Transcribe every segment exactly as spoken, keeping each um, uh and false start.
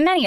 Many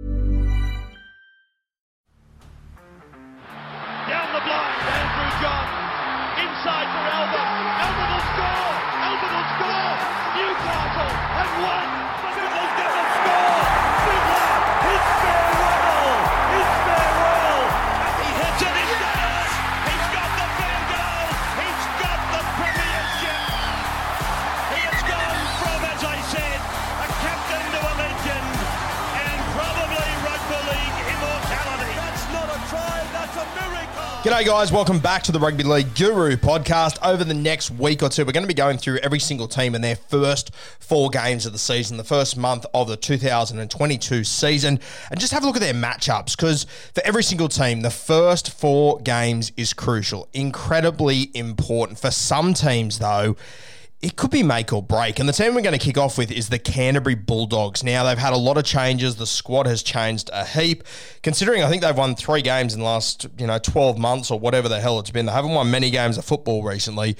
Down the block, Andrew John. Inside for Elba. Elba will score. Elba will score. Newcastle have won. Siddle's going to score. Siddle, it's farewell. It's farewell. And he hits it. It's done. He's got the field goal. He's got the premiership. He has gone from, as I said, a captain to a legend and probably rugby league immortality. That's not a try. That's a miracle. G'day guys, welcome back to the Rugby League Guru podcast. Over the next week or two, we're going to be going through every single team in their first four games of the season, the first month of the two thousand twenty-two season, and just have a look at their matchups, because for every single team, the first four games is crucial, incredibly important. For some teams, though, it could be make or break. And the team we're going to kick off with is the Canterbury Bulldogs. Now, they've had a lot of changes. The squad has changed a heap. Considering I think they've won three games in the last, you know, twelve months or whatever the hell it's been. They haven't won many games of football recently.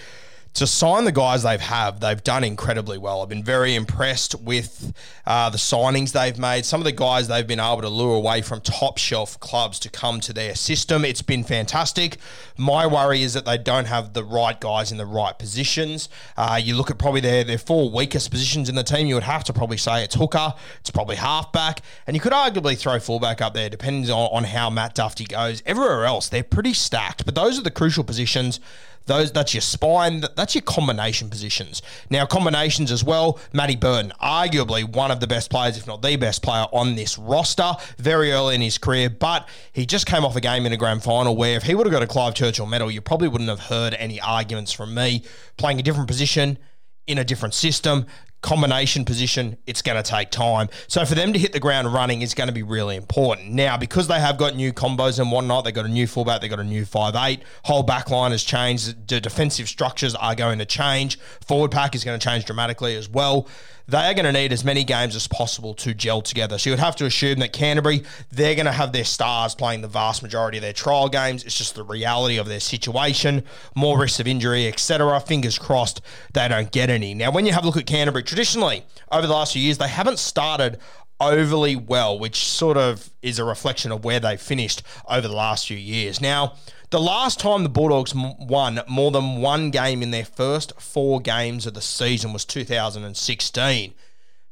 To sign the guys they've have, they've done incredibly well. I've been very impressed with uh, the signings they've made. Some of the guys they've been able to lure away from top shelf clubs to come to their system. It's been fantastic. My worry is that they don't have the right guys in the right positions. Uh, you look at probably their, their four weakest positions in the team. You would have to probably say it's hooker, it's probably halfback, and you could arguably throw fullback up there depending on, on how Matt Dufty goes. Everywhere else, they're pretty stacked, but those are the crucial positions. Those, that's your spine, that's your combination positions. Now, combinations as well, Matty Burton, arguably one of the best players, if not the best player on this roster, very early in his career, but he just came off a game in a grand final where if he would have got a Clive Churchill medal, you probably wouldn't have heard any arguments from me. Playing a different position in a different system, combination position, it's going to take time. So for them to hit the ground running is going to be really important. Now, because they have got new combos and whatnot, they've got a new fullback, they've got a new five eight, whole back line has changed, the defensive structures are going to change, forward pack is going to change dramatically as well. They are going to need as many games as possible to gel together. So you would have to assume that Canterbury, they're going to have their stars playing the vast majority of their trial games. It's just the reality of their situation, more risks of injury, et cetera. Fingers crossed they don't get any. Now, when you have a look at Canterbury, traditionally, over the last few years, they haven't started overly well, which sort of is a reflection of where they finished over the last few years. Now, the last time the Bulldogs won more than one game in their first four games of the season was two thousand sixteen.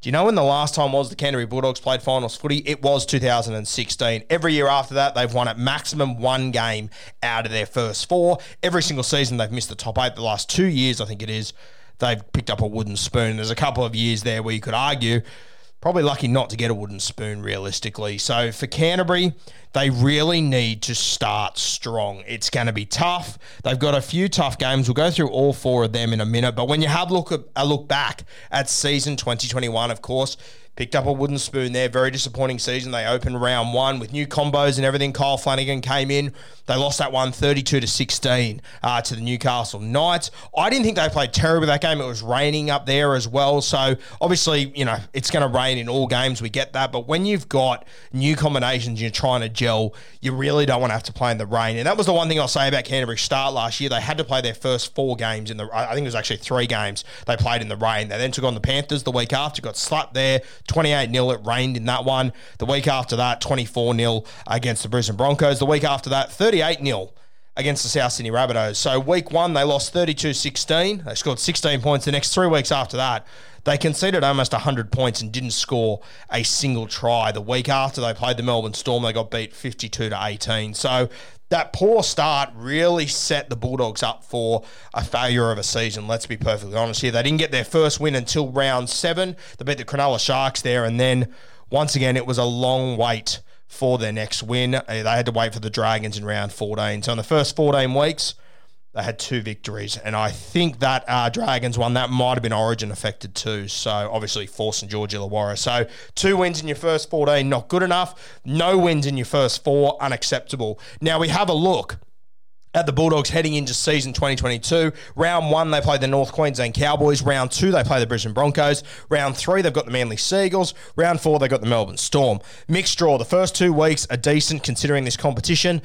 Do you know when the last time was the Canterbury Bulldogs played finals footy? It was two thousand sixteen. Every year after that, they've won at maximum one game out of their first four. Every single season, they've missed the top eight. The last two years, I think it is, they've picked up a wooden spoon. There's a couple of years there where you could argue, probably lucky not to get a wooden spoon realistically. So for Canterbury, They really need to start strong. It's going to be tough. They've got a few tough games. We'll go through all four of them in a minute. But when you have look a, a look back at season twenty twenty-one, of course, picked up a wooden spoon there. Very disappointing season. They opened round one with new combos and everything. Kyle Flanagan came in. They lost that one thirty-two to sixteen uh, to the Newcastle Knights. I didn't think they played terrible that game. It was raining up there as well. So obviously, you know, it's going to rain in all games. We get that. But when you've got new combinations, you're trying to gel, you really don't want to have to play in the rain. And that was the one thing I'll say about Canterbury start last year. They had to play their first four games in the, I think it was actually three games they played in the rain. They then took on the Panthers the week after, got slapped there. twenty-eight nil, it rained in that one. The week after that, twenty-four nil against the Brisbane Broncos. The week after that, thirty-eight nil against the South Sydney Rabbitohs. So week one, they lost thirty-two sixteen. They scored sixteen points. The next three weeks after that, they conceded almost one hundred points and didn't score a single try. The week after they played the Melbourne Storm, they got beat fifty-two to eighteen. So that poor start really set the Bulldogs up for a failure of a season, let's be perfectly honest here. They didn't get their first win until round seven. They beat the Cronulla Sharks there, and then, once again, it was a long wait for their next win. They had to wait for the Dragons in round fourteen. So in the first fourteen weeks, they had two victories, and I think that uh, Dragons one, that might have been Origin affected too. So obviously for St George Illawarra. So two wins in your first fourteen, not good enough. No wins in your first four, unacceptable. Now we have a look at the Bulldogs heading into season twenty twenty-two. Round one, they play the North Queensland Cowboys. Round two, they play the Brisbane Broncos. Round three, they've got the Manly Sea Eagles. Round four, they've got the Melbourne Storm. Mixed draw. The first two weeks are decent considering this competition.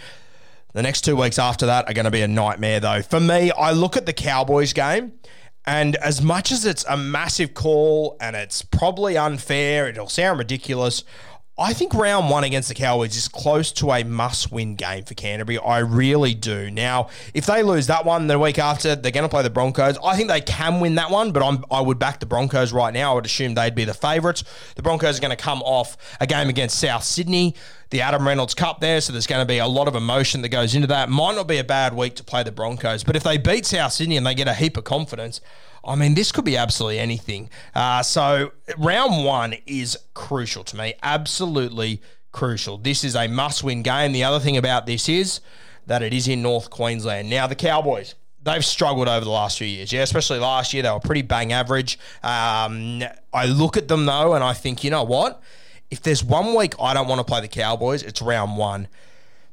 The next two weeks after that are going to be a nightmare, though. For me, I look at the Cowboys game, and as much as it's a massive call and it's probably unfair, it'll sound ridiculous, I think round one against the Cowboys is close to a must-win game for Canterbury. I really do. Now, if they lose that one the week after, they're going to play the Broncos. I think they can win that one, but I'm, I would back the Broncos right now. I would assume they'd be the favourites. The Broncos are going to come off a game against South Sydney, the Adam Reynolds Cup there, so there's going to be a lot of emotion that goes into that. Might not be a bad week to play the Broncos, but if they beat South Sydney and they get a heap of confidence, I mean, this could be absolutely anything. Uh, so round one is crucial to me, absolutely crucial. This is a must-win game. The other thing about this is that it is in North Queensland. Now, the Cowboys, they've struggled over the last few years, yeah, especially last year. They were pretty bang average. Um, I look at them, though, and I think, you know what? If there's one week I don't want to play the Cowboys, it's round one.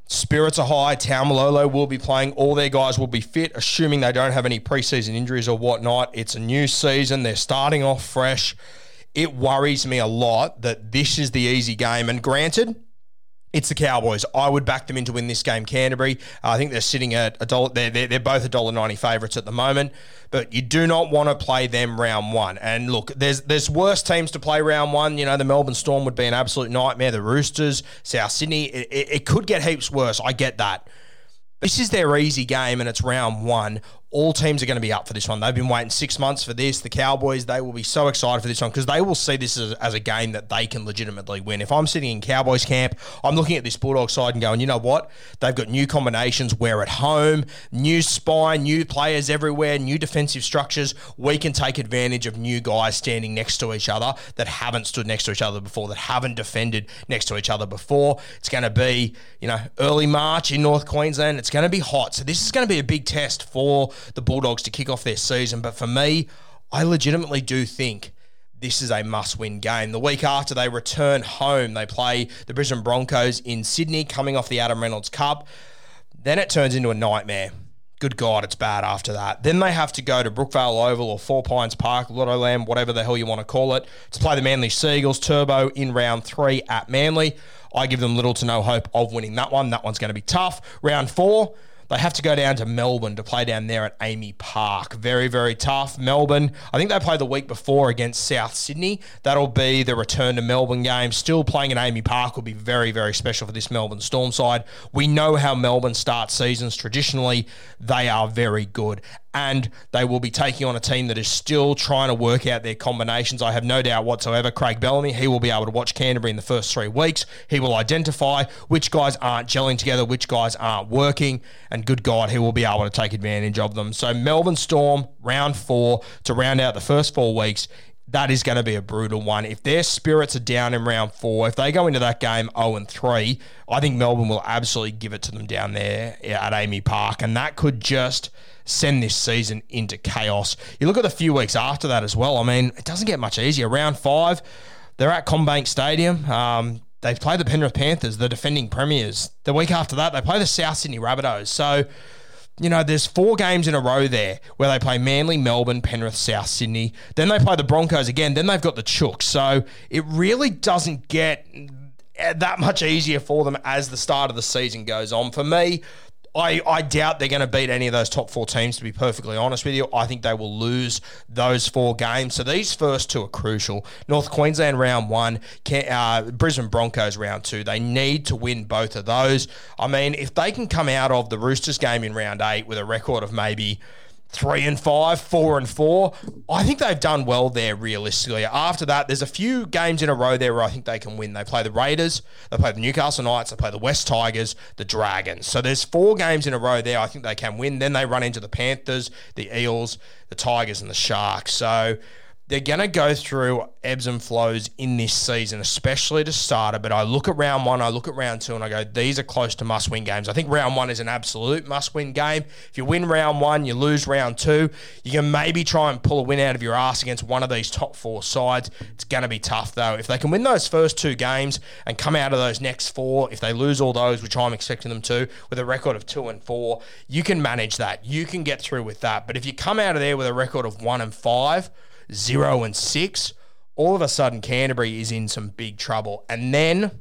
Spirits are high. Taumalolo will be playing. All their guys will be fit, assuming they don't have any preseason injuries or whatnot. It's a new season. They're starting off fresh. It worries me a lot that this is the easy game. And granted, it's the Cowboys. I would back them in to win this game, Canterbury. I think they're sitting at a dollar. They're, they're, they're both one dollar ninety favourites at the moment. But you do not want to play them round one. And look, there's there's worse teams to play round one. You know, the Melbourne Storm would be an absolute nightmare. The Roosters, South Sydney, it, it, it could get heaps worse. I get that. This is their easy game, and it's round one. All teams are going to be up for this one. They've been waiting six months for this. The Cowboys, they will be so excited for this one because they will see this as, as a game that they can legitimately win. If I'm sitting in Cowboys camp, I'm looking at this Bulldog side and going, you know what? They've got new combinations. We're at home, new spine, new players everywhere, new defensive structures. We can take advantage of new guys standing next to each other that haven't stood next to each other before, that haven't defended next to each other before. It's going to be, you know, early March in North Queensland. It's going to be hot. So this is going to be a big test for the Bulldogs to kick off their season. But for me, I legitimately do think this is a must-win game. The week after they return home, they play the Brisbane Broncos in Sydney, coming off the Adam Reynolds Cup. Then it turns into a nightmare. Good God, it's bad after that. Then they have to go to Brookvale Oval or Four Pines Park, Lotto Land, whatever the hell you want to call it, to play the Manly Sea Eagles. Turbo in round three at Manly. I give them little to no hope of winning that one. That one's going to be tough. Round four, they have to go down to Melbourne to play down there at A A M I Park. Very, very tough. Melbourne, I think they played the week before against South Sydney. That'll be the return to Melbourne game. Still playing at A A M I Park will be very, very special for this Melbourne Storm side. We know how Melbourne start seasons. Traditionally, they are very good. And they will be taking on a team that is still trying to work out their combinations. I have no doubt whatsoever. Craig Bellamy, he will be able to watch Canterbury in the first three weeks. He will identify which guys aren't gelling together, which guys aren't working, and good God, he will be able to take advantage of them. So Melbourne Storm, round four, to round out the first four weeks that is going to be a brutal one. If their spirits are down in round four, if they go into that game oh and three, I think Melbourne will absolutely give it to them down there at A A M I Park, and that could just send this season into chaos. You look at the few weeks after that as well. I mean, it doesn't get much easier. Round five, they're at Combank Stadium. Um, they play the Penrith Panthers, the defending premiers. The week after that, they play the South Sydney Rabbitohs. So, you know, there's four games in a row there where they play Manly, Melbourne, Penrith, South Sydney. Then they play the Broncos again. Then they've got the Chooks. So it really doesn't get that much easier for them as the start of the season goes on. For me, I, I doubt they're going to beat any of those top four teams, to be perfectly honest with you. I think they will lose those four games. So these first two are crucial. North Queensland round one, can, uh, Brisbane Broncos round two. They need to win both of those. I mean, if they can come out of the Roosters game in round eight with a record of maybe three and five, four and four, I think they've done well there realistically. After that, there's a few games in a row there where I think they can win. They play the Raiders, they play the Newcastle Knights, they play the West Tigers, the Dragons. So there's four games in a row there I think they can win. Then they run into the Panthers, the Eels, the Tigers and the Sharks. So they're going to go through ebbs and flows in this season, especially to starter. But I look at round one, I look at round two, and I go, these are close to must-win games. I think round one is an absolute must-win game. If you win round one, you lose round two, you can maybe try and pull a win out of your ass against one of these top four sides. It's going to be tough, though. If they can win those first two games and come out of those next four, if they lose all those, which I'm expecting them to, with a record of two and four, you can manage that. You can get through with that. But if you come out of there with a record of one and five, zero and six, all of a sudden Canterbury is in some big trouble. And then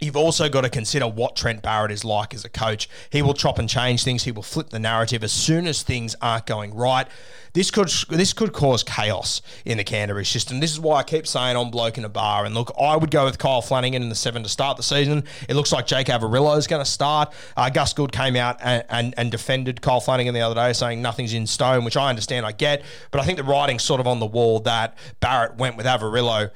you've also got to consider what Trent Barrett is like as a coach. He will chop and change things. He will flip the narrative as soon as things aren't going right. This could this could cause chaos in the Canterbury system. This is why I keep saying on Bloke in a Bar. And look, I would go with Kyle Flanagan in the seven to start the season. It looks like Jake Averillo is going to start. Uh, Gus Gould came out and, and, and defended Kyle Flanagan the other day, saying nothing's in stone, which I understand, I get. But I think the writing's sort of on the wall that Barrett went with Averillo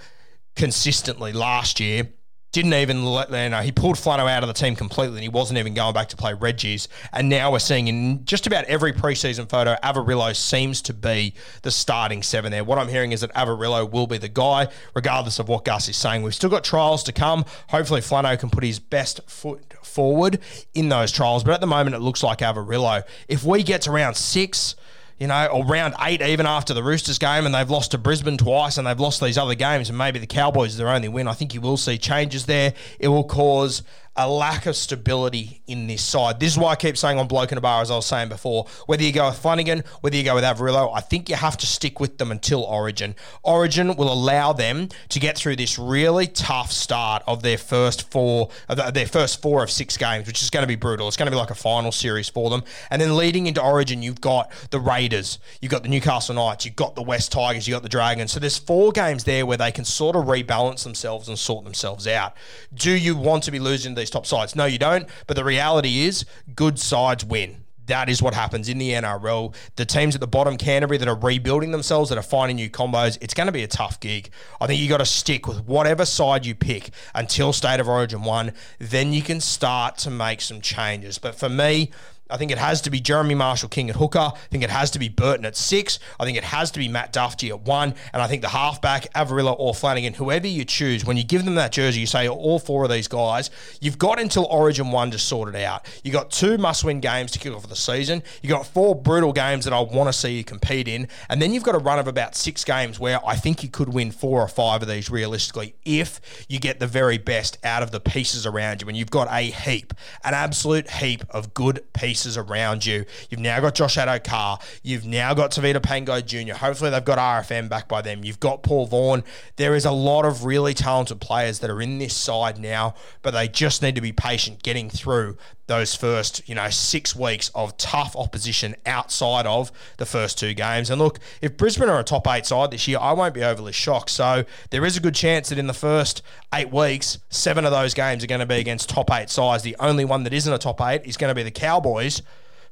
consistently last year. Didn't even let, you know, he pulled Flano out of the team completely and he wasn't even going back to play Reggie's. And now we're seeing in just about every preseason photo, Averillo seems to be the starting seven there. What I'm hearing is that Averillo will be the guy, regardless of what Gus is saying. We've still got trials to come. Hopefully Flano can put his best foot forward in those trials. But at the moment, it looks like Averillo. If we get to round six, you know, or round eight even after the Roosters game, and they've lost to Brisbane twice and they've lost these other games, and maybe the Cowboys are their only win, I think you will see changes there. It will cause a lack of stability in this side. This is why I keep saying on Bloke in a Bar, as I was saying before, whether you go with Flanagan, whether you go with Averillo, I think you have to stick with them until Origin. Origin will allow them to get through this really tough start of their first four, of their first four of six games, which is going to be brutal. It's going to be like a final series for them. And then leading into Origin, you've got the Raiders, you've got the Newcastle Knights, you've got the West Tigers, you've got the Dragons. So there's four games there where they can sort of rebalance themselves and sort themselves out. Do you want to be losing these top sides? No, you don't. But the reality is good sides win. That is what happens in the N R L. The teams at the bottom, Canterbury, that are rebuilding themselves, that are finding new combos, it's going to be a tough gig. I think you got to stick with whatever side you pick until State of Origin one. Then you can start to make some changes. But for me, I think it has to be Jeremy Marshall-King at hooker. I think it has to be Burton at six. I think it has to be Matt Dufty at one. And I think the halfback, Averillo or Flanagan, whoever you choose, when you give them that jersey, you say all four of these guys, you've got until Origin one to sort it out. You've got two must-win games to kick off the season. You've got four brutal games that I want to see you compete in. And then you've got a run of about six games where I think you could win four or five of these realistically if you get the very best out of the pieces around you. And you've got a heap, an absolute heap of good pieces around you. You've now got Josh Adokar. You've now got Tavita Pango Junior Hopefully they've got R F M back by them. You've got Paul Vaughan. There is a lot of really talented players that are in this side now, but they just need to be patient getting through those first, you know, six weeks of tough opposition outside of the first two games. And look, if Brisbane are a top eight side this year, I won't be overly shocked. So there is a good chance that in the first eight weeks, seven of those games are going to be against top eight sides. The only one that isn't a top eight is going to be the Cowboys,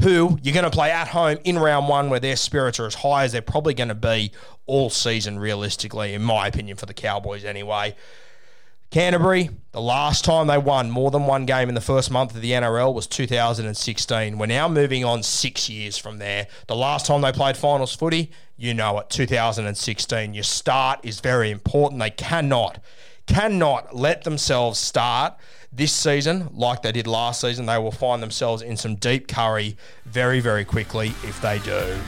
who you're going to play at home in round one, where their spirits are as high as they're probably going to be all season, realistically, in my opinion, for the Cowboys anyway. Canterbury, the last time they won more than one game in the first month of the N R L was two thousand sixteen. We're now moving on six years from there. The last time they played finals footy, you know it, two thousand sixteen. Your start is very important. They cannot, cannot let themselves start this season like they did last season. They will find themselves in some deep curry very, very quickly if they do.